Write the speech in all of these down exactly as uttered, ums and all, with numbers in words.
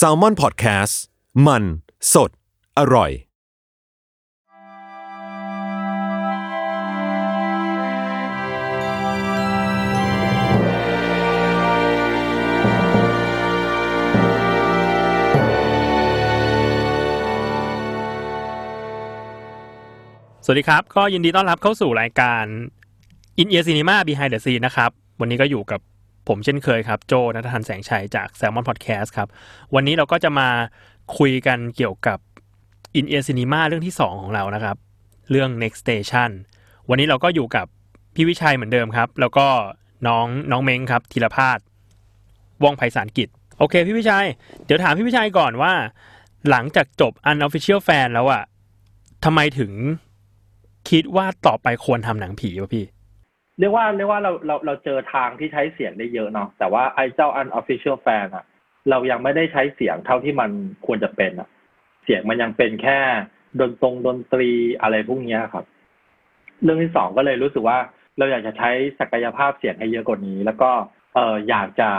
Salmon Podcast มันสดอร่อยสวัสดีครับก็ยินดีต้อนรับเข้าสู่รายการ In-Ear Cinema Behind The Scenes นะครับวันนี้ก็อยู่กับผมเช่นเคยครับโจณัฐทันแสงชัยจาก Salmon Podcast ครับวันนี้เราก็จะมาคุยกันเกี่ยวกับ In-Ear Cinema เรื่องที่สองของเรานะครับเรื่อง Next Station วันนี้เราก็อยู่กับพี่วิชัยเหมือนเดิมครับแล้วก็น้องน้องเม้งครับธีรภาสว่องไพศาลกิจโอเคพี่วิชัยเดี๋ยวถามพี่วิชัยก่อนว่าหลังจากจบ Unofficial Fan แล้วอะทำไมถึงคิดว่าต่อไปควรทำหนังผีป่ะพี่เรียกว่าเรียกว่าเราเราเราเจอทางที่ใช้เสียงได้เยอะเนาะแต่ว่าไอ้เจ้า Unofficial Fan อ่ะเรายังไม่ได้ใช้เสียงเท่าที่มันควรจะเป็นอ่ะเสียงมันยังเป็นแค่ดนตรงดนตรีอะไรพวกนี้ครับเรื่องที่สองก็เลยรู้สึกว่าเราอยากจะใช้ศักยภาพเสียงให้เยอะกว่านี้แล้วก็เอ่ออยากจะ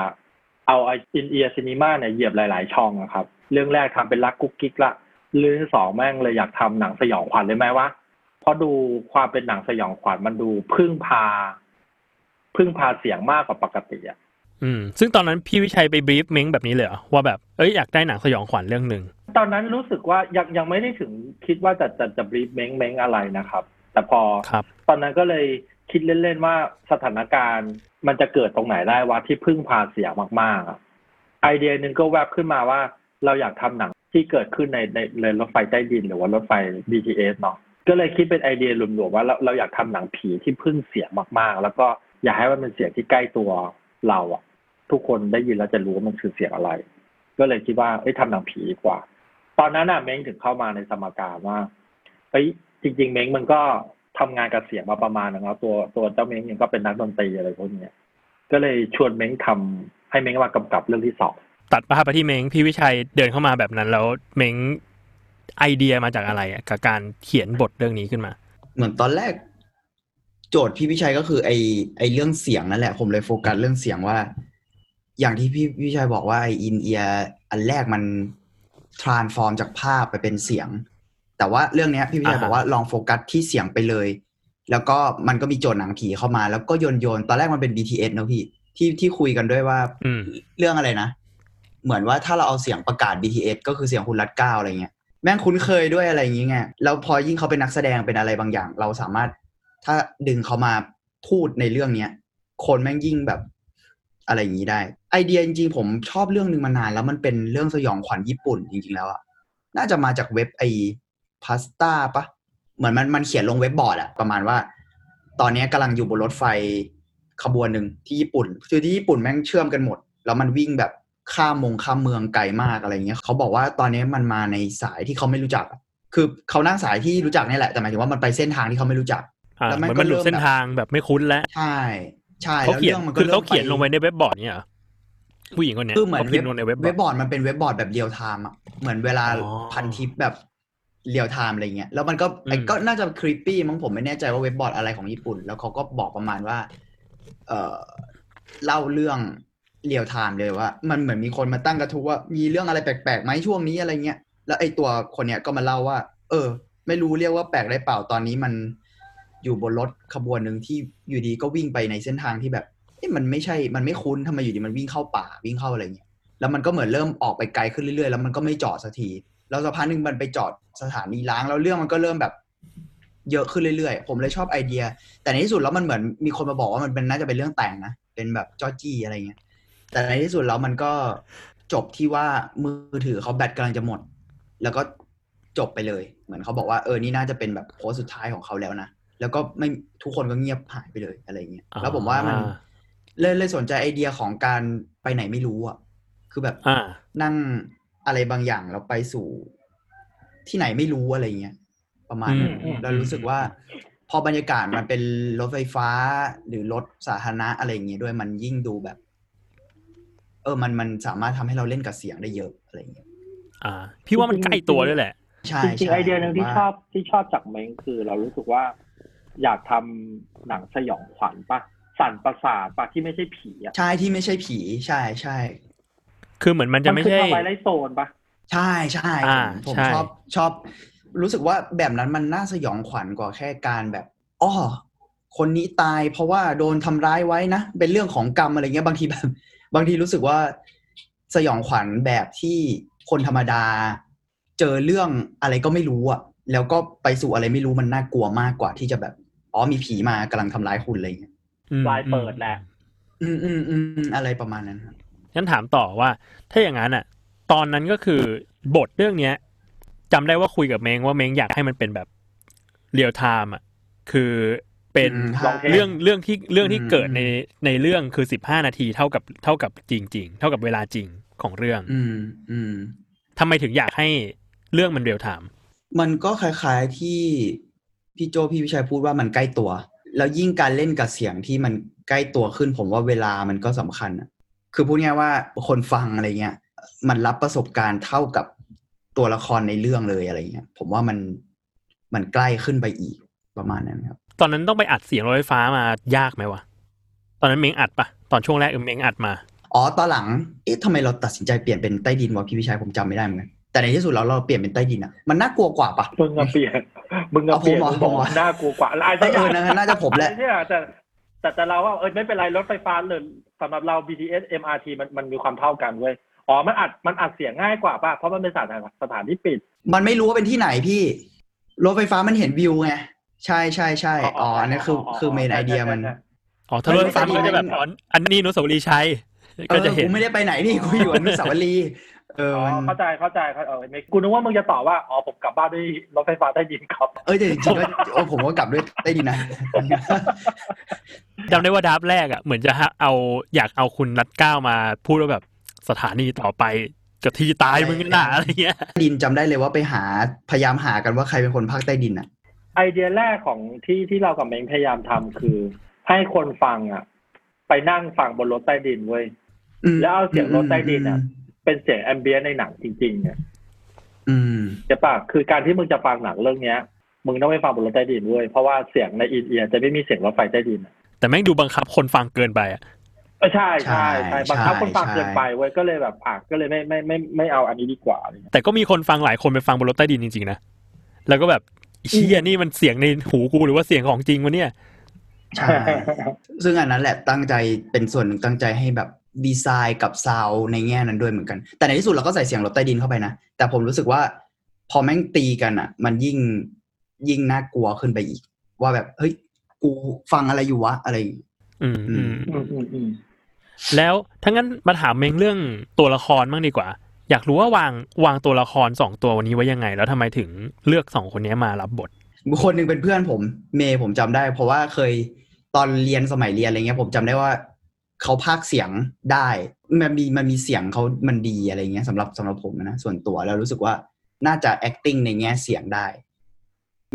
เอาไอ้ In-Ear Cinema เนี่ยเหยียบหลายๆช่องอ่ะครับเรื่องแรกทำเป็นรักกุ๊กกิ๊กละเรื่องที่สองแม่งเลยอยากทำหนังสยองขวัญเลยไหมวะพอดูความเป็นหนังสยองขวัญมันดูพึ่งพาพึ่งพาเสียงมากกว่าปกติอ่ะอืมซึ่งตอนนั้นพี่วิชัยไปบรีฟเม้งแบบนี้เลยเหรอว่าแบบเอ้ยอยากได้หนังสยองขวัญเรื่องนึงตอนนั้นรู้สึกว่ายังยังไม่ได้ถึงคิดว่าจะจะจะบรีฟเม้งเม้งอะไรนะครับแต่พอตอนนั้นก็เลยคิดเล่นๆว่าสถานการณ์มันจะเกิดตรงไหนได้วะที่พึ่งพาเสียงมากๆไอเดียนึงก็แวบขึ้นมาว่าเราอยากทำหนังที่เกิดขึ้นในในรถไฟใต้ดินหรือว่ารถไฟ บี ที เอส เนาะก็เลยคิดเป็นไอเดียหลวมๆว่าเราเราอยากทำหนังผีที่พึ่งเสียงมากๆแล้วก็อยากให้มันเป็นเสียงที่ใกล้ตัวเราอ่ะทุกคนได้ยินแล้วจะรู้ว่ามันคือเสียงอะไรก็เลยคิดว่าเอ้ยทำหนังผีดีกว่าตอนนั้นน่ะเม้งถึงเข้ามาในสมการว่าเอ้ยจริงๆเม้งมันก็ทำงานกับเสียงมาประมาณนึงแล้วตัวตัวเจ้าเม้งยังก็เป็นนักดนตรีอะไรพวกนี้ก็เลยชวนเม้งทำให้เม้งมากำกับเรื่องที่สองตัดภาพไปที่เม้งพี่วิชัยเดินเข้ามาแบบนั้นแล้วเม้งไอเดียมาจากอะไรอ่ะกับการเขียนบทเรื่องนี้ขึ้นมาเหมือนตอนแรกโจทย์พี่วิชัยก็คือไอไอเรื่องเสียงนั่นแหละผมเลยโฟกัสเรื่องเสียงว่าอย่างที่พี่วิชัยบอกว่าไอ In-Ear อันแรกมัน transform จากภาพไปเป็นเสียงแต่ว่าเรื่องนี้พี่วิชัยบอกว่าลองโฟกัสที่เสียงไปเลยแล้วก็มันก็มีโจทย์หนังผีเข้ามาแล้วก็โยนโยนตอนแรกมันเป็น บี ที เอส นะพี่ที่ที่คุยกันด้วยว่าเรื่องอะไรนะเหมือนว่าถ้าเราเอาเสียงประกาศ บี ที เอส ก็คือเสียงคุณรัดเกล้าอะไรเงี้ยแม่งคุ้นเคยด้วยอะไรอย่างเงี้ยแล้วพอยิ่งเขาเป็นนักแสดงเป็นอะไรบางอย่างเราสามารถถ้าดึงเขามาพูดในเรื่องเนี้ยคนแม่งยิ่งแบบอะไรอย่างงี้ได้ไอเดียจริงๆผมชอบเรื่องนึงมานานแล้วมันเป็นเรื่องสยองขวัญญี่ปุ่นจริงๆแล้วอ่ะน่าจะมาจากเว็บไอพาสต้าปะเหมือนมันมันเขียนลงเว็บบอร์ดอ่ะประมาณว่าตอนนี้กำลังอยู่บนรถไฟขบวนนึงที่ญี่ปุ่นคือที่ญี่ปุ่นแม่งเชื่อมกันหมดแล้วมันวิ่งแบบข้ามมงข้ามเมืองไกลมากอะไรเงี้ยเขาบอกว่าตอนนี้มันมาในสายที่เขาไม่รู้จักคือเขานั่งสายที่รู้จักนี่แหละแต่หมายถึงว่ามันไปเส้นทางที่เขาไม่รู้จักแล้วมันก็หลุดเส้นทางแบบไม่คุ้นแล้วใช่ใช่แล้วเรื่องมันก็คือเขาเขียนลงไปในเว็บบอร์ดเนี่ยผู้หญิงคนนี้คือเหมือนเว็บบอร์ดมันเป็นเว็บบอร์ดแบบเรียลไทม์อ่ะเหมือนเวลาพันทิปแบบเรียลไทม์อะไรเงี้ยแล้วมันก็ก็น่าจะครีปปี้มั้งผมไม่แน่ใจว่าเว็บบอร์ดอะไรของญี่ปุ่นแล้วเขาก็บอกประมาณว่าเอ่อเล่าเรื่องเรียลไทม์เลยว่ามันเหมือนมีคนมาตั้งกระทู้ว่ามีเรื่องอะไรแปลกๆมั้ยช่วงนี้อะไรเงี้ยแล้วไอ้ตัวคนเนี้ยก็มาเล่าว่าเออไม่รู้เรียกว่าแปลกได้เปล่าตอนนี้มันอยู่บนรถขบวนนึงที่อยู่ดีก็วิ่งไปในเส้นทางที่แบบเอ๊ะมันไม่ใช่มันไม่คุ้นทำไมอยู่ดีมันวิ่งเข้าป่าวิ่งเข้าอะไรเงี้ยแล้วมันก็เหมือนเริ่มออกไปไกลขึ้นเรื่อยๆแล้วมันก็ไม่จอดสักทีแล้วสักพักนึงมันไปจอดสถานีล้างแล้วเรื่องมันก็เริ่มแบบเยอะขึ้นเรื่อยๆผมเลยชอบไอเดียแต่ในที่สุดแล้วมันเหมือนมีคนมาบอกว่ามันเป็นน่าจะเป็นเรื่องแต่งนะเป็นแบบจ้อจี้อะไรเงี้ยแต่ในที่สุดแล้วมันก็จบที่ว่ามือถือเขาแบตกำลังจะหมดแล้วก็จบไปเลยเหมือนเขาบอกว่าเออนี่น่าจะเป็นแบบโพสต์สุดท้ายของเขาแล้วนะแล้วก็ไม่ทุกคนก็เงียบหายไปเลยอะไรอย่างเงี้ยแล้วผมว่ามันเลยเลยสนใจไอเดียของการไปไหนไม่รู้อ่ะ คือแบบนั่งอะไรบางอย่างเราไปสู่ที่ไหนไม่รู้อะไรเงี้ยประมาณนั้นเรารู้สึกว่าพอบรรยากาศมันเป็นรถไฟฟ้าหรือรถสาธารณะอะไรอย่างเงี้ยด้วยมันยิ่งดูแบบเออมันมันสามารถทำให้เราเล่นกับเสียงได้เยอะอะไรอย่างเงี้ยอ่าพี่ว่ามันใกล้ตัวด้วยแหละใช่ๆไอเดียนึงที่ชอบที่ชอบจากเมงคือเรารู้สึกว่าอยากทำหนังสยองขวัญป่ะสั่นประสาทป่ะที่ไม่ใช่ผีอ่ะใช่ที่ไม่ใช่ผีใช่ๆคือเหมือนมันจะไม่ใช่มันคือทำไวไลท์โซนป่ะใช่ๆผมชอบชอบรู้สึกว่าแบบนั้นมันน่าสยองขวัญกว่าแค่การแบบอ้อคนนี้ตายเพราะว่าโดนทำร้ายไว้นะเป็นเรื่องของกรรมอะไรเงี้ยบางทีแบบบางทีรู้สึกว่าสยองขวัญแบบที่คนธรรมดาเจอเรื่องอะไรก็ไม่รู้อ่ะแล้วก็ไปสู่อะไรไม่รู้มันน่ากลัวมากกว่าที่จะแบบอ๋อมีผีมากำลังทำร้ายคุณอะไรเงี้ยปลายเปิดแหละอืมอืมอืมอะไรประมาณนั้นงั้นถามต่อว่าถ้าอย่างนั้นอ่ะตอนนั้นก็คือบทเรื่องเนี้ยจำได้ว่าคุยกับเม้งว่าเม้งอยากให้มันเป็นแบบเรียลไทม์อ่ะคือเป็นเรื่องเรื่องที่เรื่องที่เกิดในในเรื่องคือสิบห้านาทีเท่ากับเท่ากับจริงๆเท่ากับเวลาจริงของเรื่องอืมอืมทำไมถึงอยากให้เรื่องมันเรียลไทม์มันก็คล้ายๆที่พี่โจพี่วิชัยพูดว่ามันใกล้ตัวแล้วยิ่งการเล่นกับเสียงที่มันใกล้ตัวขึ้นผมว่าเวลามันก็สำคัญอ่ะคือพูดง่ายว่าคนฟังอะไรเงี้ยมันรับประสบการณ์เท่ากับตัวละครในเรื่องเลยอะไรเงี้ยผมว่ามันมันใกล้ขึ้นไปอีกประมาณนั้นครับตอนนั้นต้องไปอัดเสียงรถไฟฟ้ามายากไหมวะตอนนั้นเม้งอัดปะตอนช่วงแรกเม้งอัดมาอ๋อตอนหลังเอ๊ะทำไมเราตัดสินใจเปลี่ยนเป็นใต้ดินวะพี่วิชัยผมจำไม่ได้เหมือนกันแต่ในที่สุดแล้วเราเปลี่ยนเป็นใต้ดินอ่ะมันน่ากลัวกว่าปะมึงเปลี่ยนมึงเปลี่ยนผมน่ากลัวกว่าอะไรสักอย่างน่าจะผมแหละแต่แต่แต่เราว่าเออไม่เป็นไรรถไฟฟ้าเลยสำหรับเรา บี ที เอส เอ็ม อาร์ ที มันมันมีความเท่ากันเว้ยอ๋อมันอัดมันอัดเสียงง่ายกว่าป่ะเพราะมันเป็นสถานสถานที่ปิดมันไม่รู้ว่าเป็นที่ไหนพี่รถไฟฟ้ามันเห็นวิวไงใช่ใช่ใช่อ๋ออันนี้คือคือเมนไอเดียมันอ๋อถ้ารถไฟฟ้ามันก็จะแบบอันนี้อนุสาวรีย์ชัยก็จะเห็นกูไม่ได้ไปไหนนี่กูอยู่อนุสาวรีย์เออเข้าใจเข้าใจเออกูนึกว่ามึงจะตอบว่าอ๋อผมกลับบ้านด้วยรถไฟฟ้าใต้ดินครับเออจริงจริงก็ผมก็กลับด้วยใต้ดินนะจำได้ว่าดราฟแรกอ่ะเหมือนจะเอาอยากเอาคุณรัดเก้ามาพูดว่าแบบสถานีต่อไปกับที่ตายมึงน่ะอะไรเงี้ยดินจำได้เลยว่าไปหาพยายามหากันว่าใครเป็นคนภาคใต้ดินอ่ะไอเดียแรกของที่ที่เรากับเม้งพยายามทำคือให้คนฟังอ่ะไปนั่งฟังบนรถใต้ดินเว้ยแล้วเอาเสียงรถใต้ดินอ่ะเป็นเสียงแอมเบียนในหนังจริงๆเนี่ยจะปะคือการที่มึงจะฟังหนังเรื่องเนี้ยมึงต้องไปฟังบนรถใต้ดินเว้ยเพราะว่าเสียงในอินเอียร์จะไม่มีเสียงรถไฟใต้ดินแต่แม่งดูบังคับคนฟังเกินไปอ่ะใช่ใช่ใช่บางครั้งคนฟังเกินไปเว้ยก็เลยแบบอ่ะก็เลยไม่ไม่ไม่ไม่เอาอันนี้ดีกว่าแต่ก็มีคนฟังหลายคนไปฟังบนรถใต้ดินจริงๆนะแล้วก็แบบเชี่ยนี่มันเสียงในหูกูหรือว่าเสียงของจริงวะเนี่ยใช่ซึ่งอันนั้นแหละตั้งใจเป็นส่วนหนึ่งตั้งใจให้แบบดีไซน์กับซาวในแง่นั้นด้วยเหมือนกันแต่ในที่สุดเราก็ใส่เสียงรถใต้ดินเข้าไปนะแต่ผมรู้สึกว่าพอแม่งตีกันอ่ะมันยิ่งยิ่งน่ากลัวขึ้นไปอีกว่าแบบเฮ้ยกูฟังอะไรอยู่วะอะไรอืมอืมอืมแล้วถ้างั้นมาถามเมงเรื่องตัวละครบ้างดีกว่าอยากรู้ว่าวางวางตัวละครสองตัววันนี้ไว้ยังไงแล้วทำไมถึงเลือกสองคนนี้มารับบทคนหนึ่งเป็นเพื่อนผมเมย์ผมจำได้เพราะว่าเคยตอนเรียนสมัยเรียนอะไรเงี้ยผมจำได้ว่าเขาพากย์เสียงได้มันมีมันมีเสียงเขามันดีอะไรเงี้ยสำหรับสำหรับผมนะส่วนตัวแล้วรู้สึกว่าน่าจะ acting ในแง่เสียงได้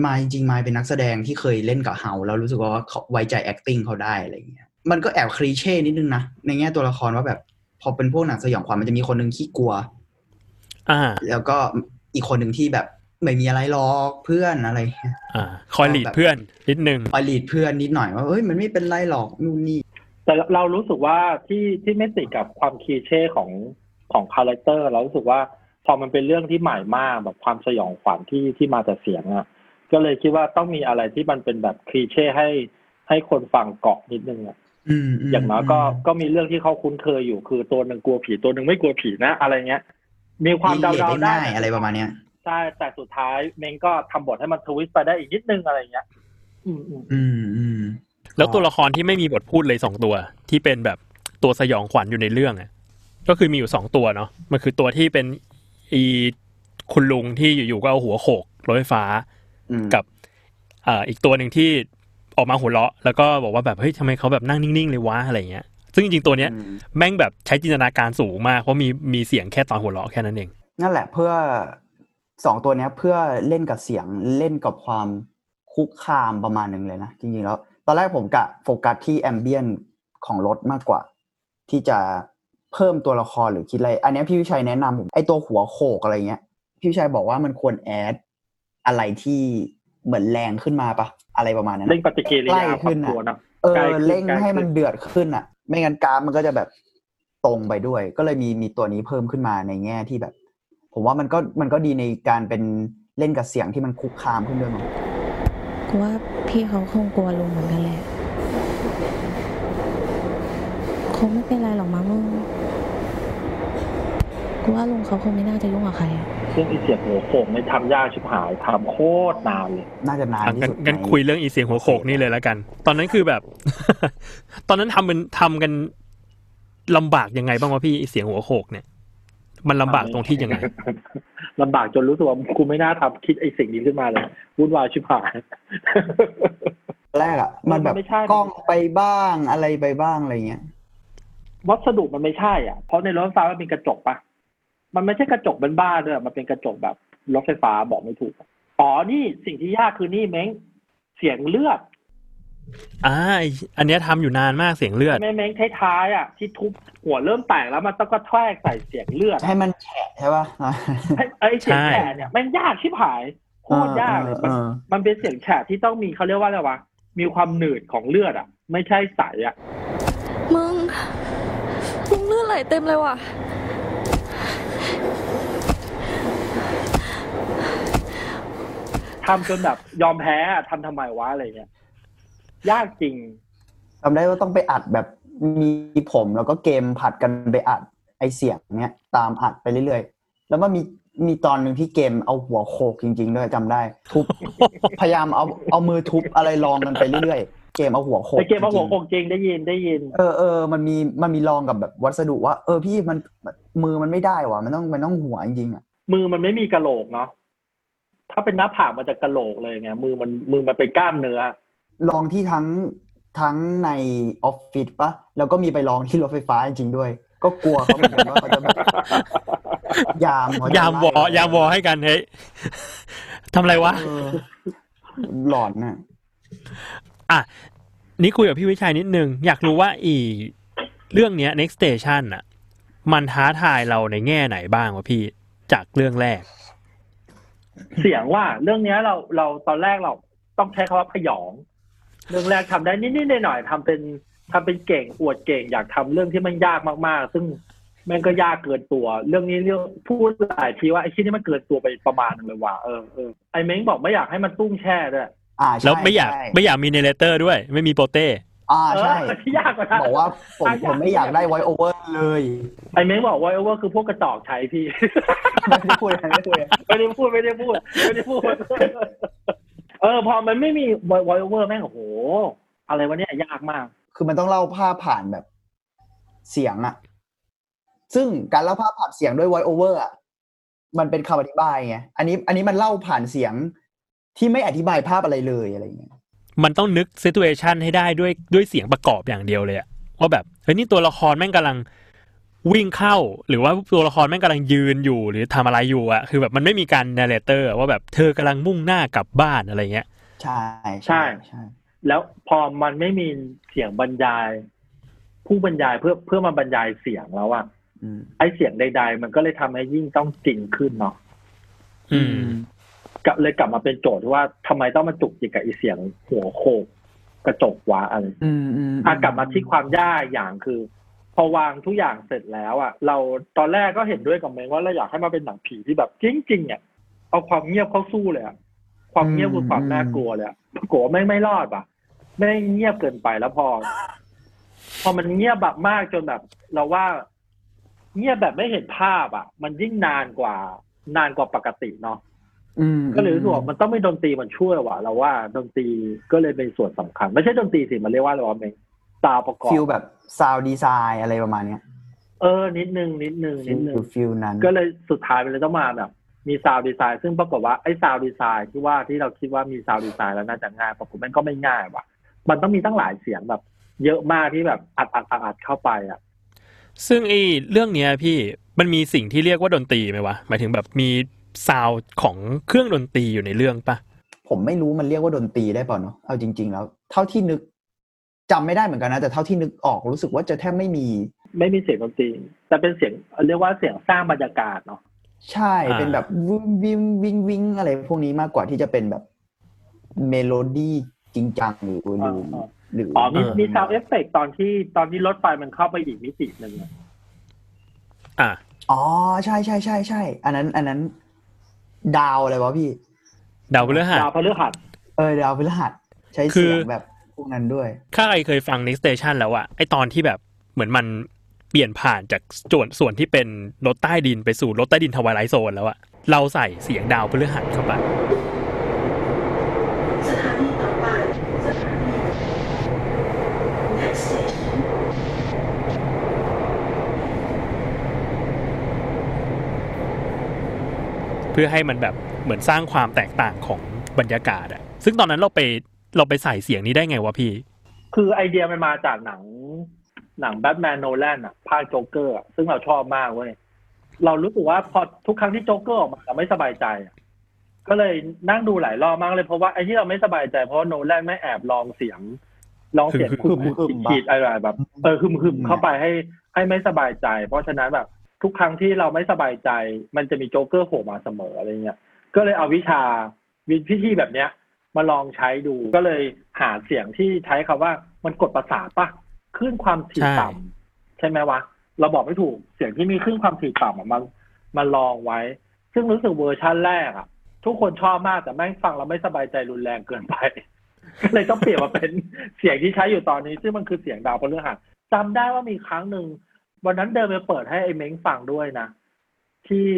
มายจริงมายเป็นนักแสดงที่เคยเล่นกับเฮาแล้วรู้สึกว่าเขาไว้ใจ acting เขาได้อะไรเงี้ยมันก็แอบคลีเช่นิดนึงนะในแง่ตัวละครว่าแบบพอเป็นพวกหนังสยองขวัญมันจะมีคนนึงขี้กลัวอ่าแล้วก็อีกคนนึงที่แบบไม่มีอะไรหรอกเพื่อนอะไรอ่าคอยหลีดเพื่อนนิดนึงคอยหลีดเพื่อนนิดหน่อยว่าเอ้ยมันไม่เป็นไรหรอกนู่นนี่แต่เรารู้สึกว่าที่ที่ไม่ติดกับความคลีเช่ของของคาแรคเตอร์เรารู้สึกว่าพอมันเป็นเรื่องที่ใหม่มากแบบความสยองขวัญที่ที่มาจากเสียงอ่ะก็เลยคิดว่าต้องมีอะไรที่มันเป็นแบบคลีเช่ให้ให้คนฟังเกาะนิดนึงอ่ะอย่างน้อยก็ก็มีเรื่องที่เขาคุ้นเคยอยู่คือตัวหนึ่งกลัวผีตัวหนึ่งไม่กลัวผีนะอะไรเงี้ยมีความเดาๆได้อะไรประมาณเนี้ยใช่แต่สุดท้ายเมงก็ทำบทให้มันทวิสต์ไปได้อีกนิดนึงอะไรเงี้ยอืมอืมอืมแล้วตัวละครที่ไม่มีบทพูดเลยสองตัวที่เป็นแบบตัวสยองขวัญอยู่ในเรื่องอ่ะก็คือมีอยู่สองตัวเนาะมันคือตัวที่เป็นอีคุณลุงที่อยู่ๆก็เอาหัวโขกรถไฟฟ้ากับอ่าอีกตัวนึงที่ออกมาหัวเราะแล้วก็บอกว่าแบบเฮ้ยทำไมเขาแบบนั่งนิ่งๆเลยวะอะไรเงี้ย ซึ่งจริงๆตัวเนี้ยแม่งแบบใช้จินตนาการสูงมากเพราะมีมีเสียงแค่ตอนหัวเราะแค่นั้นเองนั่นแหละเพื่อสองตัวเนี้ยเพื่อเล่นกับเสียงเล่นกับความคุกคามประมาณนึงเลยนะจริงๆแล้วตอนแรกผมกะโฟกัสที่แอมเบียนของรถมากกว่าที่จะเพิ่มตัวละครหรือคิดอะไรอันนี้พี่วิชัยแนะนำผมไอ้ตัวหัวโขกอะไรเงี้ยพี่วิชัยบอกว่ามันควรแอดอะไรที่เหมือนแรงขึ้นมาปะอะไรประมาณนั้นเร่งปฏิกิริยาขึ้นนะเออเร่งให้มันเดือดขึ้นอ่ะไม่งั้นกราฟมันก็จะแบบตรงไปด้วยก็เลยมีมีตัวนี้เพิ่มขึ้นมาในแง่ที่แบบผมว่ามันก็มันก็ดีในการเป็นเล่นกับเสียงที่มันคุกคามขึ้นด้วยมั้งกูว่าพี่เขาคงกลัวลุงเหมือนกันแหละคงไม่เป็นไรหรอกมั้งมึงกูว่าลุงเขาคงไม่น่าจะยุ่งกับใครอ่ะซึ่งอีเสียงหัวโขกไม่ทำยากชิบหายทำโคตรนานเลยน่าจะนานที่สุดงั้นคุยเรื่องอีเสียงหัวโขกนี่เลยแล้วกันตอนนั้นคือแบบ ตอนนั้นทำมันทำกันลำบากยังไงบ้างวะพี่อีเสียงหัวโขกเนี่ยมันลำบากตรงที่ยังไงลำบากจนรู้สึกว่ากูไม่น่าทำคิดไอ้สิ่งนี้ขึ้นมาเลยวุ่นวายชิบหายแรกอ่ะมันแบบกล้องไปบ้างอะไรไปบ้างอะไรเงี้ยวัสดุมันไม่ใช่อ่ะเพราะในรถไฟฟ้ามันเป็นกระจกปะมันไม่ใช่กระจกบ้านๆด้วยมันเป็นกระจกแบบรถไฟฟ้าบอกไม่ถูกอ๋อนี่สิ่งที่ยากคือนี่แม่งเสียงเลือดอ่าอันนี้ทำอยู่นานมากเสียงเลือดแม่งท้ายๆอ่ะที่ทุบหัวเริ่มแตกแล้วมันต้องก็แทกใส่เสียงเลือดให้มันแฉะใช่ป่ะไอ้เสียงแฉะเนี่ยแม่งยากชิบหายโคตรยากเลยมันมันเป็นเสียงแฉะที่ต้องมีเขาเรียกว่าอะไรวะมีความหนืดของเลือดอ่ะไม่ใช่ใสอ่ะมึงมึงเลือดไหลเต็มเลยว่ะทำจนแบบยอมแพ้ทำทำไมวะอะไรเงี้ยยากจริงจำได้ว่าต้องไปอัดแบบมีผมแล้วก็เกมผัดกันไปอัดไอเสียงเนี้ยตามอัดไปเรื่อยๆแล้วมันมีมีตอนหนึ่งที่เกมเอาหัวโขกจริงๆด้วยจำได้ทุบ พยายามเอาเอามือทุบอะไรลองกันไปเรื่อยๆเกมเอาหัวโขกไอเกมเอาหัวโขกจริงได้ยินได้ยินเออเออมันมีมันมีลองกับแบบวัสดุว่าเออพี่มันมือมันไม่ได้ว่ะมันต้องมันต้องหัวจริงๆอ่ะมือมันไม่มีกะโหลกเนาะถ้าเป็นหน้าผากมันจะกะโหลกเลยไงมือมันมือมันเป็นกล้ามเนื้อลองที่ทั้งทั้งในออฟฟิศปะแล้วก็มีไปลองที่รถไฟฟ้าจริงๆด้วยก็กลัวเขาเหมือนกันว่าเขาจะยามยามวอยามวอให้กันเฮ้ยทำไรวะหลอนน่ะอ่ะนี่คุยกับพี่วิชัยนิดนึงอยากรู้ว่าอีเรื่องเนี้ย Next Station น่ะมันท้าทายเราในแง่ไหนบ้างวะพี่จากเรื่องแรกเสียงว่าเรื่องเนี้ยเราเราตอนแรกเราต้องใช้คำว่าพยองเรื่องแรกทำได้นิดๆหน่อยๆทำเป็นทำเป็นเก่งอวดเก่งอยากทำเรื่องที่มันยากมากๆซึ่งแม่งก็ยากเกินตัวเรื่องนี้เรื่องพูดหลายทีว่าไอ้ชิ้นนี้มันเกินตัวไปประมาณนึงเลยว่ะเออเออไอ้เม้งบอกไม่อยากให้มันตุ้งแช่ด้วยอ่าใช่แล้วไม่อยากไม่อยากมีเนเรเตอร์ด้วยไม่มีโปเต้อ่าใช่ยากกว่านั้นบอกว่าผมผมไม่อยากได้ไวโอเวอร์เลยไอ้เม้งบอกไวโอเวอร์คือพวกกระจอกใช้พี่ไม่ได้พูดไม่ได้พูดไม่ได้พูดไม่ได้พูดไม่ได้พูดเออพอมันไม่มีไวโอเวอร์แม่งโอ้โหอะไรวะเนี่ยยากมากคือมันต้องเล่าภาพผ่านแบบเสียงอะซึ่งการเล่าภาพผ่านเสียงด้วยไวโอเวอร์อะมันเป็นคำอธิบายไงอันนี้อันนี้มันเล่าผ่านเสียงที่ไม่อธิบายภาพอะไรเลยอะไรเงี้ยมันต้องนึกซิทูเอชั่นให้ได้ด้วยด้วยเสียงประกอบอย่างเดียวเลยอะว่าแบบเฮ้ยนี่ตัวละครแม่งกำลังวิ่งเข้าหรือว่าตัวละครแม่งกำลังยืนอยู่หรือทำอะไรอยู่อะคือแบบมันไม่มีการเนเรเตอร์ว่าแบบเธอกำลังมุ่งหน้ากลับบ้านอะไรเงี้ยใช่ใช่ใช่แล้วพอมันไม่มีเสียงบรรยายผู้บรรยายเพื่อเพื่อมาบรรยายเสียงแล้วอะไอเสียงใดๆมันก็เลยทำให้ยิ่งต้องจริงขึ้นเนาะอืมกลับเลยกลับมาเป็นโจทย์ว่าทำไมต้องมาจุกจิกกับไอเสียงหัวโขกกระจกวะอะไรอืมอืมอ่ะกลับมาที่ความยากอย่างคือพอวางทุกอย่างเสร็จแล้วอ่ะเราตอนแรกก็เห็นด้วยกับเมงว่าเราอยากให้มาเป็นหนังผีที่แบบจริงๆอ่ะเอาความเงียบเข้าสู้เลยอ่ะความเงียบคือความน่ากลัวเลยอ่ะปรากฏว่าไม่ไม่รอดอ่ะไม่เงียบเกินไปแล้วพอพอมันเงียบแบบมากจนแบบเราว่าเงียบแบบไม่เห็นภาพอ่ะมันยิ่งนานกว่านานกว่าปกติเนาะก็เลยรู้สึกว่ามันต้องมีดนตรีมันช่วยว่ะเราว่าดนตรีก็เลยเป็นส่วนสำคัญไม่ใช่ดนตรีสิมันเรียกว่าอะไรวะเมงซาวประกอบฟิลแบบซาวดีไซน์อะไรประมาณเนี้ยเออนิดนึงนิดนึงนิดนึงฟิลนั้นก็เลยสุดท้ายมันเลยต้องมาแบบมีซาวดีไซน์ซึ่งปรากฏว่าไอ้ซาวดีไซน์ที่ว่าที่เราคิดว่ามีซาวดีไซน์แล้วน่าจะง่ายปรากฏมันก็ไม่ง่ายว่ะมันต้องมีตั้งหลายเสียงแบบ เยอะมากที่แบบอัดอัดอัดอัดเข้าไปอ่ะซึ่งไอ้เรื่องเนี้ยพี่มันมีสิ่งที่เรียกว่าดนตรีไหมวะหมายถึงแบบมีซาวด์ของเครื่องดนตรีอยู่ในเรื่องปะผมไม่รู้มันเรียกว่าดนตรีได้เปล่าเนาะเอาจริงๆแล้วเท่าที่นึกจำไม่ได้เหมือนกันนะแต่เท่าที่นึกออกรู้สึกว่าจะแทบไม่มีไม่มีเสียงดนตรีแต่เป็นเสียงเรียกว่าเสียงสร้างบรรยากาศเนาะใช่เป็นแบบวิ่งวิ่งวิ่งอะไรพวกนี้มากกว่าที่จะเป็นแบบเมโลดี้จริงจังหรือหรือหรืออ๋อมีมีซาวด์เอฟเฟคตอนที่ตอนที่รถไฟมันเข้าไปอีกมิตินึงอ่ะอ๋อใช่ๆๆๆอันนั้นอันนั้นดาวอะไรวะพี่ดาวพฤหัสดาวพฤหัสเออดาวพฤหัสใช้เสียงแบบพวกนั้นด้วยถ้าใครเคยฟัง Next Station แล้วอะไอตอนที่แบบเหมือนมันเปลี่ยนผ่านจากส่วนส่วนที่เป็นรถใต้ดินไปสู่รถใต้ดินทวายไลท์โซนแล้วอะเราใส่เสียงดาวพฤหัสเข้าไปสถานีต่อไปสถานี Next Station เพื่อให้มันแบบเหมือนสร้างความแตกต่างของบรรยากาศอะซึ่งตอนนั้นเราไปเราไปใส่เสียงนี้ได้ไงวะพี่คือไอเดียมันมาจากหนังหนังแบทแมนโนแลนอ่ะภาคโจ๊กเกอร์ซึ่งเราชอบมากเว้ยเรารู้สึกว่าพอทุกครั้งที่โจ๊กเกอร์ออกมาเราไม่สบายใจก็เลยนั่งดูหลายรอบมากเลยเพราะว่าไอ้ที่เราไม่สบายใจเพราะโนแลนไม่แอบลองเสียงลองเสียงคือขีดอะไรแบบเออคือคือเข้าไปให้ให้ไม่สบายใจเพราะฉะนั้นแบบทุกครั้งที่เราไม่สบายใจมันจะมีโจ๊กเกอร์โผล่มาเสมออะไรเงี้ยก็เลยเอาวิชาวิธีแบบเนี้ยมาลองใช้ดูก็เลยหาเสียงที่ใช้คำว่ามันกดประสาทป่ะคลื่นความถี่ต่ำใช่ไหมวะเราบอกไม่ถูกเสียงที่มีคลื่นความถี่ต่ำอ่ะมันมันลองไว้ซึ่งรู้สึกเวอร์ชันแรกอ่ะทุกคนชอบมากแต่แม่งฟังเราไม่สบายใจรุนแรงเกินไปก็เลยต้องเปลี่ยนมาเป็นเสียงที่ใช้อยู่ตอนนี้ซึ่งมันคือเสียงดาวพฤหัสจำได้ว่ามีครั้งหนึ่งวันนั้นเดินไปเปิดให้ไอ้เม้งฟังด้วยนะที่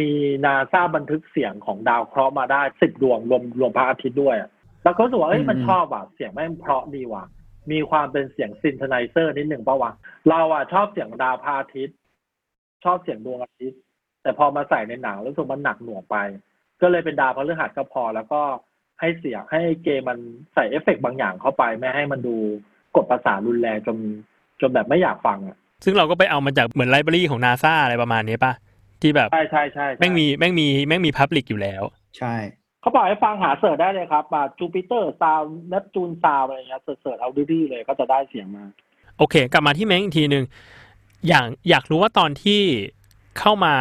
มี NASA บันทึกเสียงของดาวเคราะห์มาได้สิบดวงรวมรวมพระอาทิตย์ด้วยแล้วก็รู้สึกว่าเอ้ยมันชอบว่ะเสียงแม่งเพราะดีว่ะมีความเป็นเสียงซินเทไนเซอร์นิดหนึ่งป่ะวะเราอ่ะชอบเสียงดาวพระอาทิตย์ชอบเสียงดวงอาทิตย์แต่พอมาใส่ในหนังรู้สึกมันหนักหน่วงไปก็เลยเป็นดาวพฤหัสก็พอแล้วก็ให้เสียงให้เกมมันใส่เอฟเฟคบางอย่างเข้าไปไม่ให้มันดูกดประสาทรุนแรงจนจนแบบไม่อยากฟังอ่ะซึ่งเราก็ไปเอามาจากเหมือนไลบรารีของ NASA อะไรประมาณนี้ป่ะที่แบบใช่ใช่ใช่แม่งมีแม่งมีแม่งมีพับลิกอยู่แล้วใช่เขาบอกให้ฟังหาเสิร์ชได้เลยครับมาจูปิเตอร์ซาวน์เนปจูนซาวน์อะไรเงี้ยเสิร์ชเอาดื้อๆเลยก็จะได้เสียงมาโอเคกลับมาที่แม่งอีกทีนึงอย่างอยากรู้ว่าตอนที่เข้ามา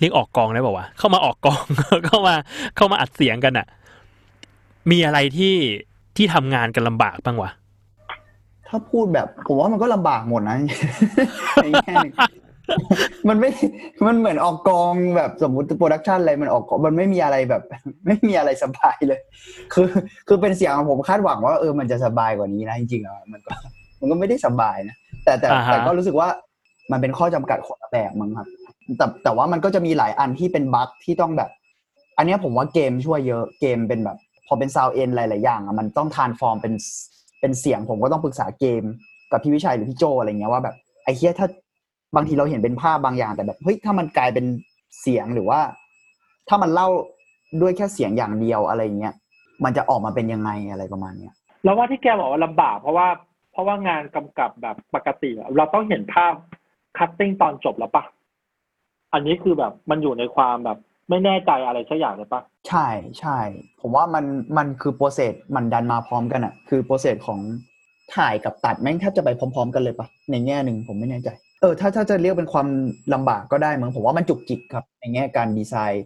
เรียกออกกองได้ป่าววะเข้ามาออกกอง เข้ามาเข้ามาอัดเสียงกันอะมีอะไรที่ที่ทำงานกันลำบากบ้างวะถ้าพูดแบบผมว่ามันก็ลำบากหมดนะ มันไม่มันเหมือนออกกองแบบสมมุติโปรดักชันอะไรมันออกมันไม่มีอะไรแบบไม่มีอะไรสบายเลยคือคือเป็นเสียงของผมคาดหวังว่าเออมันจะสบายกว่านี้นะจริงๆแล้วมันก็มันก็ไม่ได้สบายนะแต่แต่ uh-huh. แต่ก็รู้สึกว่ามันเป็นข้อจำกัดคนละแบบมั้งครับแต่แต่ว่ามันก็จะมีหลายอันที่เป็นบั๊กที่ต้องแบบอันนี้ผมว่าเกมช่วยเยอะเกมเป็นแบบพอเป็นซาวด์เอนหลายๆอย่างมันต้องทรานส์ฟอร์มเป็นเป็นเสียงผมก็ต้องปรึกษาเกมกับพี่วิชัยหรือพี่โจอะไรเงี้ยว่าแบบไอ้เหี้ยถ้าบางทีเราเห็นเป็นภาพบางอย่างแต่แบบเฮ้ยถ้ามันกลายเป็นเสียงหรือว่าถ้ามันเล่าด้วยแค่เสียงอย่างเดียวอะไรเงี้ยมันจะออกมาเป็นยังไงอะไรประมาณเนี้ยเราว่าที่แกบอกว่าลำบากเพราะว่าเพราะว่างานกำกับแบบปกติเราต้องเห็นภาพคัตติ้งตอนจบแล้วปะอันนี้คือแบบมันอยู่ในความแบบไม่แน่ใจอะไรสักอย่างเลยปะใช่ใช่ผมว่ามันมันคือโปรเซสมันดันมาพร้อมกันอ่ะคือโปรเซสของถ่ายกับตัดแม่งแทบจะไปพร้อมๆกันเลยปะในแง่นึงผมไม่แน่ใจเออถ้าถ้าจะเรียกเป็นความลำบากก็ได้เหมือนผมว่ามันจุกจิกครับในแง่การดีไซน์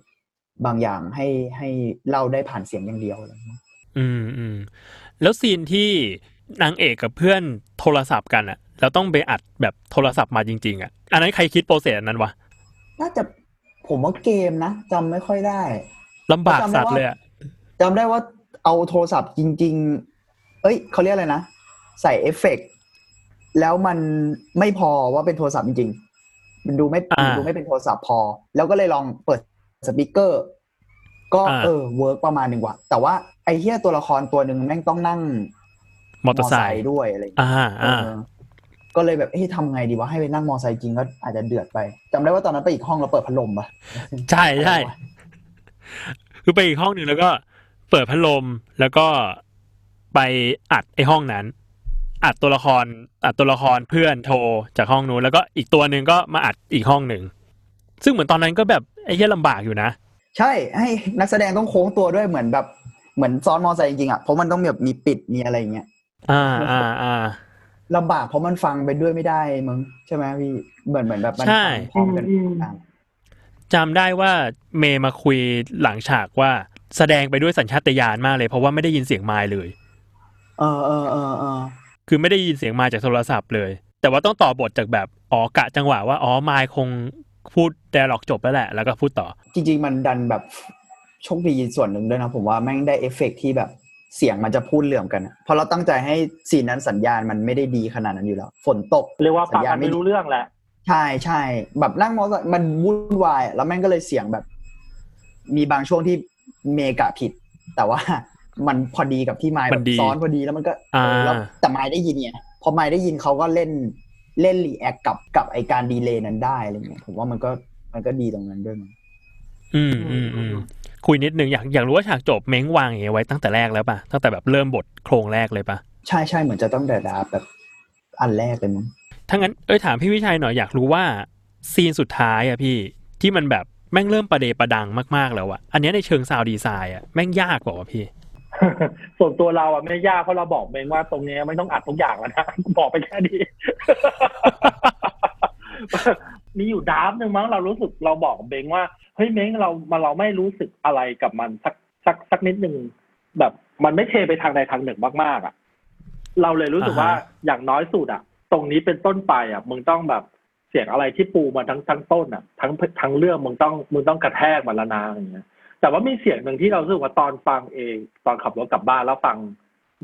บางอย่างให้ให้เล่าได้ผ่านเสียงอย่างเดียวอะไรอย่างเงี้ยอืมอืมแล้วซีนที่นางเอกกับเพื่อนโทรศัพท์กันอะแล้วต้องไปอัดแบบโทรศัพท์มาจริงๆอะอันนั้นใครคิดโปรเซสอันนั้นวะน่าจะผมว่าเกมนะจำไม่ค่อยได้ลำบากสัตว์เลยอะจำได้ว่าเอาโทรศัพท์จริงๆเอ้ยเขาเรียกอะไรนะใส่เอฟเฟคแล้วมันไม่พอว่าเป็นโทรศัพท์จริงๆมันดูไม่ดูไม่เป็นโทรศัพท์พอแล้วก็เลยลองเปิดสปีกเกอร์ก็เออเวิร์กประมาณนึงว่ะแต่ว่าไอ้เหี้ยตัวละครตัวนึงแม่งต้องนั่งมอเตอร์ไซค์ด้วยอะไรอย่างเงี้ยก็เลยแบบเอ๊ะทำไงดีวะให้ไปนั่งมอเตอร์ไซค์จริงก็อาจจะเดือดไปจำได้ว่าตอนนั้นไปอีกห้องเราเปิดพัดลมป่ะใช่ๆคือไปอีกห้องนึงแล้วก็เปิดพัดลมแล้วก็ไปอัดไอ้ห้องนั้น อัดตัวละครอัดตัวละครเพื่อนโทรจากห้องนู้นแล้วก็อีกตัวนึงก็มาอัดอีกห้องนึงซึ่งเหมือนตอนนั้นก็แบบไอ้เหี้ยลำบากอยู่นะใช่ให้นักแสดงต้องโค้งตัวด้วยเหมือนแบบเหมือนซ้อนมอไซค์จริงๆอ่ะเพราะมันต้องแบบมีปิดมีอะไรอย่างเงี้ยอ่าอ่าอ่าลำบากเพราะมันฟังไปด้วยไม่ได้มึงใช่ไหมพี่เหมือนเหมือนแบบมันพร้อมกันจำได้ว่าเมย์มาคุยหลังฉากว่าแสดงไปด้วยสัญชาตญาณมากเลยเพราะว่าไม่ได้ยินเสียงไมค์เลยเออเออเออเออคือไม่ได้ยินเสียงไมค์จากโทรศัพท์เลยแต่ว่าต้องต่อบทจากแบบอ๋อกะจังหวะว่าอ๋อไมค์คงพูดไดอะล็อกจบแล้วแหละแล้วก็พูดต่อจริงๆมันดันแบบโชคดีส่วนหนึ่งด้วยนะผมว่าแม่งได้เอฟเฟกต์ที่แบบเสียงมันจะพูดเหลื่อมกันเพราะเราตั้งใจให้สีนั้นสัญญาณมันไม่ได้ดีขนาดนั้นอยู่แล้วฝนตกเรียกว่าสัญญาณไม่รู้เรื่องแหละใช่ใช่แบบนั่งมอมันวุ่นวายแล้วแม่งก็เลยเสียงแบบมีบางช่วงที่เมกะผิดแต่ว่ามันพอดีกับที่ไมค์แบบซ้อนพอดีแล้วมันก็แล้วแต่ไมค์ได้ยินเนี่ยพอไมค์ได้ยินเขาก็เล่นเล่นรีแอคกับกับไอการดีเลย์นั้นได้อะไรเงี้ยผมว่ามันก็มันก็ดีตรงนั้นด้วยมันอืมอืมอืมคุยนิดนึงอยากอยากรู้ว่าฉากจบเม้งวางอย่างเงี้ยไว้ตั้งแต่แรกแล้วป่ะตั้งแต่แบบเริ่มบทโครงแรกเลยป่ะใช่ใช่เหมือนจะต้องแต่ดาบแบบอันแรกเลยมั้งถ้างั้นเอ้ยถามพี่วิชัยหน่อยอยากรู้ว่าซีนสุดท้ายอ่ะพี่ที่มันแบบแม่งเริ่มประเดประดังมากๆแล้วอ่ะอันนี้ในเชิงซาวด์ดีไซน์อ่ะแม่งยากกว่าพี่ส่วนตัวเราอ่ะไม่ยากเพราะเราบอกเองว่าตรงนี้ไม่ต้องอัดทุกอย่างแล้วนะบอกไปแค่นี้ มีอยู่ดราฟต์นึงมั้งเรารู้สึกเราบอกเบงว่าเฮ้ยเม้งเรามาเราไม่รู้สึกอะไรกับมันสักสักสักนิดนึงแบบมันไม่เทไปทางใดทางหนึ่งมากๆอ่ะเราเลยรู้สึก uh-huh. ว่าอย่างน้อยสุดอ่ะตรงนี้เป็นต้นไปอ่ะมึงต้องแบบเสียงอะไรที่ปูมาทั้งทั้งต้นอ่ะทั้งทั้งเรื่องมึงต้องมึงต้องกระแทกมันละนาอย่างเงี้ยแต่ว่ามีเสียงหนึ่งที่เรารู้สึกว่าตอนฟังเองตอนขับรถกลับบ้านแล้วฟัง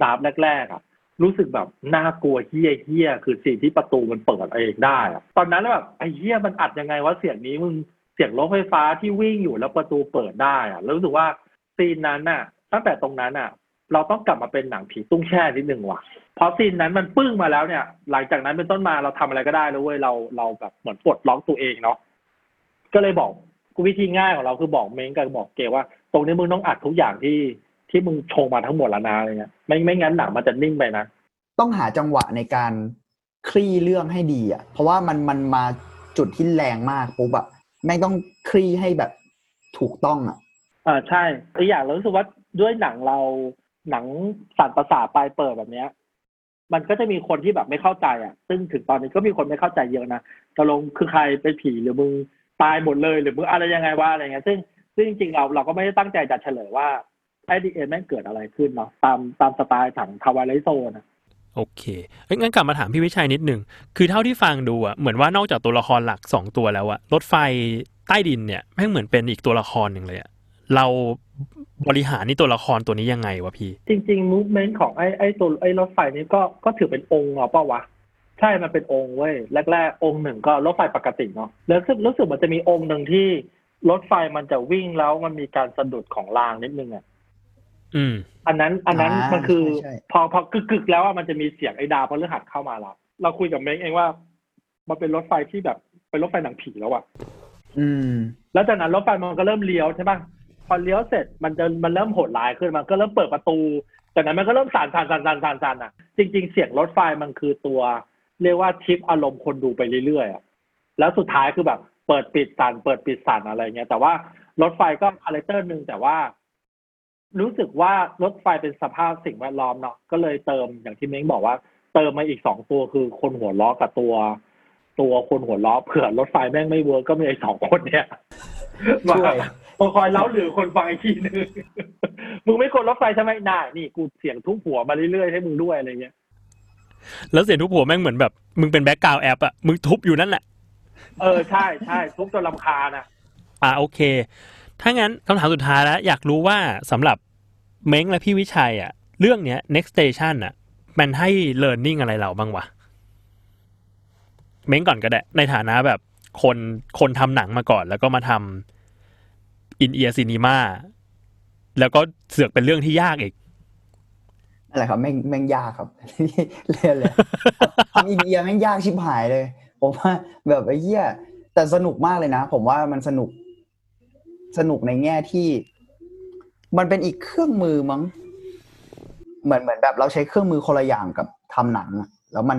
ดราฟต์แรกๆอ่ะรู้สึกแบบน่ากลัวเหี้ยๆคือสิ่งที่ประตูมันเปิดเองได้อ่ะตอนนั้นแบบไอ้เหี้ยมันอัดยังไงวะเสียงนี้มึงเสียงรถไฟฟ้าที่วิ่งอยู่แล้วประตูเปิดได้อ่ะรู้สึกว่าซีนนั้นน่ะตั้งแต่ตรงนั้นน่ะเราต้องกลับมาเป็นหนังผีตุ้งแช่นิดนึงว่ะเพราะซีนนั้นมันปึ้งมาแล้วเนี่ยหลังจากนั้นเป็นต้นมาเราทำอะไรก็ได้เลยเว้ยเราเราแบบเหมือนปลดล็อกตัวเองเนาะก็เลยบอกกูวิธีง่ายของเราคือบอกเม้งกับบอกเกว่าตรงนี้มึงต้องอัดทุกอย่างที่ที่มึงโชว์มาทั้งหมดละนาอะไรเงี้ยไม่ไม่งั้นหนังมันจะนิ่งไปนะต้องหาจังหวะในการคลี่เรื่องให้ดีอ่ะเพราะว่ามันมันมาจุดที่แรงมากปุ๊บอ่ะแม่งต้องคลี่ให้แบบถูกต้องอ่ะอ่าใช่อีกอย่างเรารู้สึกว่าด้วยหนังเราหนังสั่นประสาทปลายเปิดแบบเนี้ยมันก็จะมีคนที่แบบไม่เข้าใจอ่ะซึ่งถึงตอนนี้ก็มีคนไม่เข้าใจเยอะนะตกลงคือใครเป็นผีหรือมึงตายหมดเลยหรือมึงอะไรยังไงวะอะไรเงี้ยซึ่งซึ่งจริงๆเราเราก็ไม่ได้ตั้งใจจะเฉลยว่าไอ้ดีเอ็นแม่งเกิดอะไรขึ้นเนาะตามตามสไตล์ถังทาวายไลโซนะโอเคเอ้ยงั้นกลับมาถามพี่วิชัยนิดนึงคือเท่าที่ฟังดูอ่ะเหมือนว่านอกจากตัวละครหลักสองตัวแล้วอ่ะรถไฟใต้ดินเนี่ยแม่งเหมือนเป็นอีกตัวละครหนึ่งเลยอ่ะเราบริหารนี่ตัวละครตัวนี้ยังไงวะพี่จริงๆมูฟเมนต์ของไอ้ไอ้ตัวไอ้รถไฟนี้ก็ก็ถือเป็นองค์เหรอป่าววะใช่มันเป็นองค์เว้ยแรกๆองค์หนึ่งก็รถไฟปกติเนาะแล้วรู้สึกมันจะมีองค์หนึ่งที่รถไฟมันจะวิ่งแล้วมันมีการสะดุดของรางนิดนึงอ่ะอืมอันนั้นอันนั้นมันคือพอพอกึกๆแล้วอ่ะมันจะมีเสียงไอ้ดาวพฤหัสเข้ามาแล้วเราคุยกับเม้งเองว่ามันเป็นรถไฟที่แบบเป็นรถไฟหนังผีแล้วอ่ะอืมแล้วจากนั้นรถไฟมันก็เริ่มเลี้ยวใช่ป่ะพอเลี้ยวเสร็จมันจะมันเริ่มโหดร้ายขึ้นมันก็เริ่มเปิดประตูจากนั้นมันก็เริ่มสั่นๆๆๆๆอ่ะจริงๆเสียงรถไฟมันคือตัวเรียกว่าทิปอารมณ์คนดูไปเรื่อยๆอ่ะแล้วสุดท้ายคือแบบเปิดปิดสั่นเปิดปิดสั่นอะไรเงี้ยแต่ว่ารถไฟก็คาแรคเตอร์นึงแต่ว่ารู้สึกว่ารถไฟเป็นสภาพสิ่งแวดล้อมเนาะก็เลยเติมอย่างที่เม้งบอกว่าเติมมาอีกสองตัวคือคนหัวล้อกับตัวตัวคนหัวล้อเผื่อรถไฟแม่งไม่เวิร์คก็มีไอ้สองคนเนี่ยช่วยต้องคอยเล้าหรือคนฟังอีกทีนึงมึงไม่คนรถไฟใช่มั้ยน่ะนี่กูเสียงทุบหัวมาเรื่อยๆให้มึงด้วยอะไรเงี้ยแล้วเสียงทุบหัวแม่งเหมือนแบบมึงเป็นแบ็คกราวด์แอปอ่ะมึงทุบอยู่นั่นแหละเออใช่ๆทุบจนรำคาญอ่ะอ่ะโอเคถ้างั้นคำถามสุดท้ายแล้วอยากรู้ว่าสำหรับเม้งและพี่วิชัยอ่ะเรื่องเนี้ย Next Station อ่ะมันให้ learning อะไรเราบ้างวะเม้งก่อนก็ได้ในฐานะแบบคนคนทำหนังมาก่อนแล้วก็มาทำ In-Ear Cinema แล้วก็เสือกเป็นเรื่องที่ยากอีกอะไรครับแม่งแม่งยากครับเรียนเลยทำ In-Ear แม่งยากชิบหายเลยผมว่าแบบไอ้เหี้ยแต่สนุกมากเลยนะผมว่ามันสนุกสนุกในแง่ที่มันเป็นอีกเครื่องมือมั้งเหมือนเหมือนแบบเราใช้เครื่องมือคนละอย่างกับ ทำหนังแล้วมัน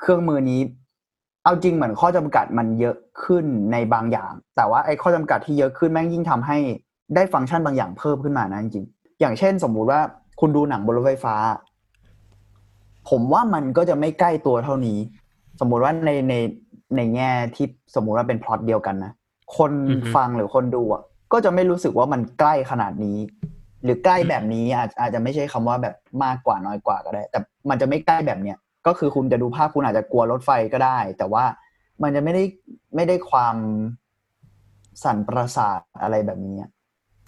เครื่องมือนี้เอาจริงเหมือนข้อจำกัดมันเยอะขึ้นในบางอย่างแต่ว่าไอ้ข้อจำกัดที่เยอะขึ้นแม่งยิ่งทำให้ได้ฟังก์ชันบางอย่างเพิ่มขึ้นมานะจริงอย่างเช่นสมมุติว่าคุณดูหนังบนรถไฟฟ้าผมว่ามันก็จะไม่ใกล้ตัวเท่านี้สมมุติว่าในในในแง่ที่สมมุติว่าเป็นพล็อตเดียวกันนะคน mm-hmm. ฟังหรือคนดูอ่ะก็จะไม่รู้สึกว่ามันใกล้ขนาดนี้หรือใกล้แบบนี้อาจอาจจะไม่ใช่คำว่าแบบมากกว่าน้อยกว่าก็ได้แต่มันจะไม่ใกล้แบบเนี้ยก็คือคุณจะดูภาพคุณอาจจะกลัวรถไฟก็ได้แต่ว่ามันจะไม่ได้ไม่ได้ความสั่นประสาทอะไรแบบนี้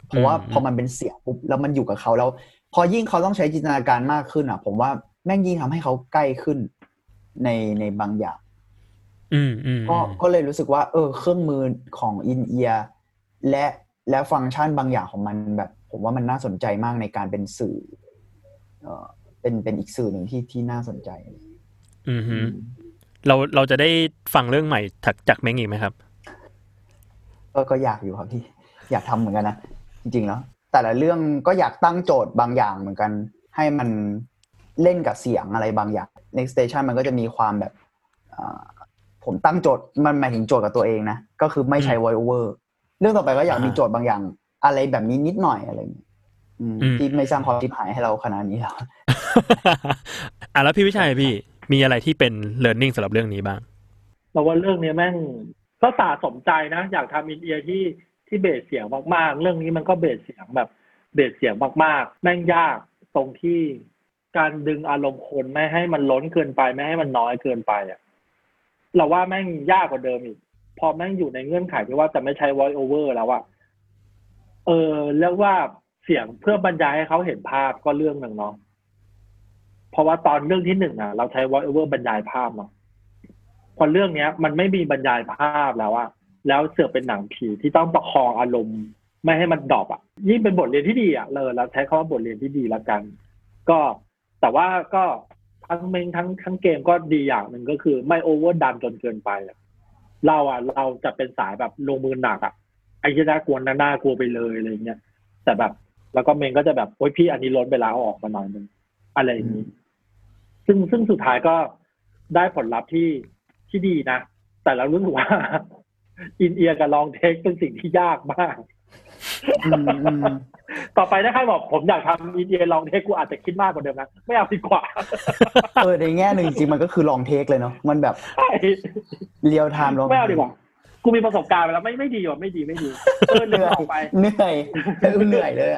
เพราะว่าพอมันเป็นเสียงปุ๊บแล้วมันอยู่กับเขาแล้วพอยิ่งเขาต้องใช้จินตนาการมากขึ้นอ่ะผมว่าแม่งยิ่งทำให้เขาใกล้ขึ้นในในบางอย่างก็ก็เลยรู้สึกว่าเออเครื่องมือของ In-Ear และและฟังก์ชันบางอย่างของมันแบบผมว่ามันน่าสนใจมากในการเป็นสื่อเอ่อเป็นเป็นอีกสื่อหนึ่งที่ที่น่าสนใจอือฮึเราเราจะได้ฟังเรื่องใหม่จากจากแม่งอีกไหมครับก็ก็อยากอยู่ครับพี่อยากทำเหมือนกันนะจริงๆแล้วแต่ละเรื่องก็อยากตั้งโจทย์บางอย่างเหมือนกันให้มันเล่นกับเสียงอะไรบางอย่าง Next Station มันก็จะมีความแบบผมตั้งโจทย์มันหมายถึงโจทย์กับตัวเองนะก็คือไม่ใช้ voice over เรื่องต่อไปก็อยากมีโจทย์บางอย่างอะไรแบบนี้นิดหน่อยอะไรอย่างเงี้ยที่ไม่สร้างความชิบหายให้เราขนาดนี้แล้วอ่ะแล้วพี่วิชัยพี่มีอะไรที่เป็น learning สำหรับเรื่องนี้บ้างเราว่าเรื่องนี้แม่งก็ตาสมใจนะอยากทำIn-Earที่ที่เบสเสียงมากๆเรื่องนี้มันก็เบสเสียงแบบเบสเสียงมากๆแม่งยากตรงที่การดึงอารมณ์คนไม่ให้มันล้นเกินไปไม่ให้มันน้อยเกินไปอ่ะเราว่าแม่งยากกว่าเดิมอีกพอแม่งอยู่ในเงื่อนไขที่ว่าจะไม่ใช้ voice over แล้วอ่ะเออเรียกว่าเสียงเพื่อบรรยายให้เขาเห็นภาพก็เรื่องหนึ่งเนาะเพราะว่าตอนเรื่องที่หนึ่งอ่ะเราใช้ voice over บรรยายภาพเนาะพอเรื่องเนี้ยมันไม่มีบรรยายภาพแล้วอ่ะแล้วเสือกเป็นหนังผีที่ต้องประคองอารมณ์ไม่ให้มันดรอปอ่ะยิ่งเป็นบทเรียนที่ดีอ่ะเลยเราใช้คำว่าบทเรียนที่ดีละกันก็แต่ว่าก็ทั้งเมงทั้งทั้งเกมก็ดีอย่างหนึ่งก็คือไม่โอเวอร์ดันจนเกินไปเราอ่ะเราจะเป็นสายแบบลงมือหนักอ่ะไอ้ที่น่ากลัวน่ากลัวไปเลยอะไรเงี้ยแต่แบบแล้วก็เมงก็จะแบบโอ๊ยพี่อันนี้ล้นไปแล้วออกมาหน่อยนึงอะไรอย่างนี้ซึ่งซึ่งสุดท้ายก็ได้ผลลัพธ์ที่ที่ดีนะแต่เรารู้สึกว่าIn-Ear กับ Long Take เป็นสิ่งที่ยากมากต่อไปนะใครบอกผมอยากทำ In-Ear Long Take กูอาจจะคิดมากกว่าเดิมนะไม่เอาดีกว่าเออในแง่หนึ่งจริงมันก็คือ Long Take เลยเนาะมันแบบเรียลไทม์ลองไม่เอาดีกว่ากูมีประสบการณ์ไปแล้วไม่ไม่ดีว่ะไม่ดีไม่ดีเออเหนื่อยไปเหนื่อยเหนื่อยเลย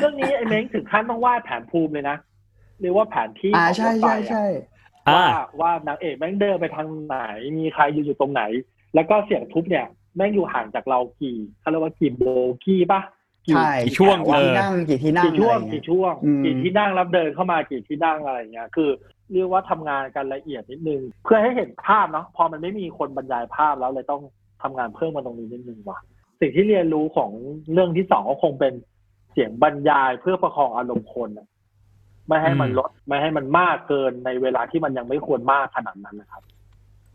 เรื่องนี้ไอ้เม้งถึงขั้นต้องวาดแผนภูมิเลยนะเรียกว่าแผนที่อ่าใช่ใช่ใช่ว่าว่านางเอกแม่งเดินไปทางไหนมีใครอยู่อยู่ตรงไหนแล้วก็เสียงทุบเนี่ยแม่งอยู่ห่างจากเรากี่เขาเรียกว่ากี่โบกี้ป่ะใช่กี่ช่วงกี่นั่งกี่ที่นั่งกี่ช่วงกี่ช่วงกี่ที่นั่งรับเดินเข้ามากี่ที่นั่งอะไรอย่างเงี้ยคือเรียกว่าทำงานกันละเอียดนิดนึงเพื่อให้เห็นภาพเนาะพอมันไม่มีคนบรรยายภาพแล้วเลยต้องทำงานเพิ่มมาตรงนี้นิดนึงว่ะสิ่งที่เรียนรู้ของเรื่องที่สองก็คงเป็นเสียงบรรยายเพื่อประคองอารมณ์คนไม่ให้มันลดไม่ให้มันมากเกินในเวลาที่มันยังไม่ควรมากขนาดนั้นนะครับ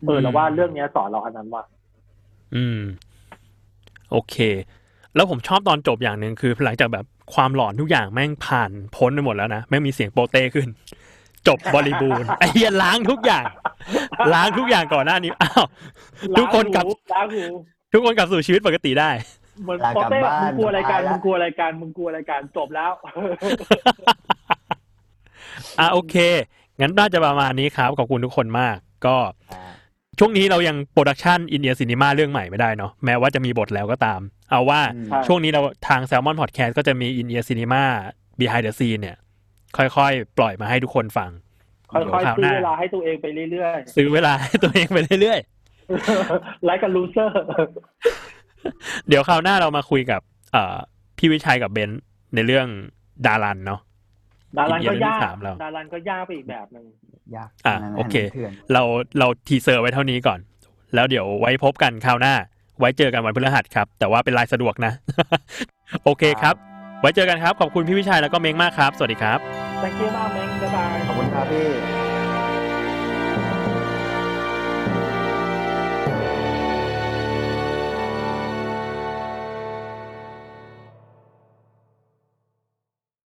เออแล้วว่าเรื่องนี้สอนเราอันนั้นว่าอืมโอเคแล้วผมชอบตอนจบอย่างนึงคือหลังจากแบบความหลอนทุกอย่างแม่งผ่านพ้นไปหมดแล้วนะไม่มีเสียงโปเต้ขึ้นจบบริบูรณ์ ไอ้เหี้ยล้างทุกอย่างล้างทุกอย่างก่อนหน้านี้อ้าวทุกคนกลับทุกคนกลับสู่ชีวิตปกติได้มันโปเต้มึงกลัวรายการมึงกลัวรายการมึงกลัวรายการจบแล้วอ่ะโอเคงั้นน่าจะประมาณนี้ครับขอบคุณทุกคนมากก็ช่วงนี้เรายังโปรดักชัน In-Ear Cinema เรื่องใหม่ไม่ได้เนาะแม้ว่าจะมีบทแล้วก็ตามเอาว่าช่วงนี้เราทาง Salmon Podcast ก็จะมี In-Ear Cinema Behind The Scene เนี่ยค่อยๆปล่อยมาให้ทุกคนฟังค่อยๆซื้อเวลาให้ตัวเองไปเรื่อยๆซื้อเวลาให้ตัวเองไปเรื่อยๆไลค์กับลูเซอร์เดี๋ยวคราวหน้าเรามาคุยกับเอ่อพี่วิชัยกับเบนซ์ในเรื่องดารันเนาะดารันก็ยากดารันก็ยากไปอีกแบบนึงยากอ่ะโอเคเราเราทีเซอร์ไว้เท่านี้ก่อนแล้วเดี๋ยวไว้พบกันคราวหน้าไว้เจอกันวันพฤหัสครับแต่ว่าเป็นไลน์สะดวกนะโอเคครับไว้เจอกันครับขอบคุณพี่วิชัยแล้วก็เม้งมากครับสวัสดีครับ thank you มากเม้งบ๊ายบายขอบคุณครับพี่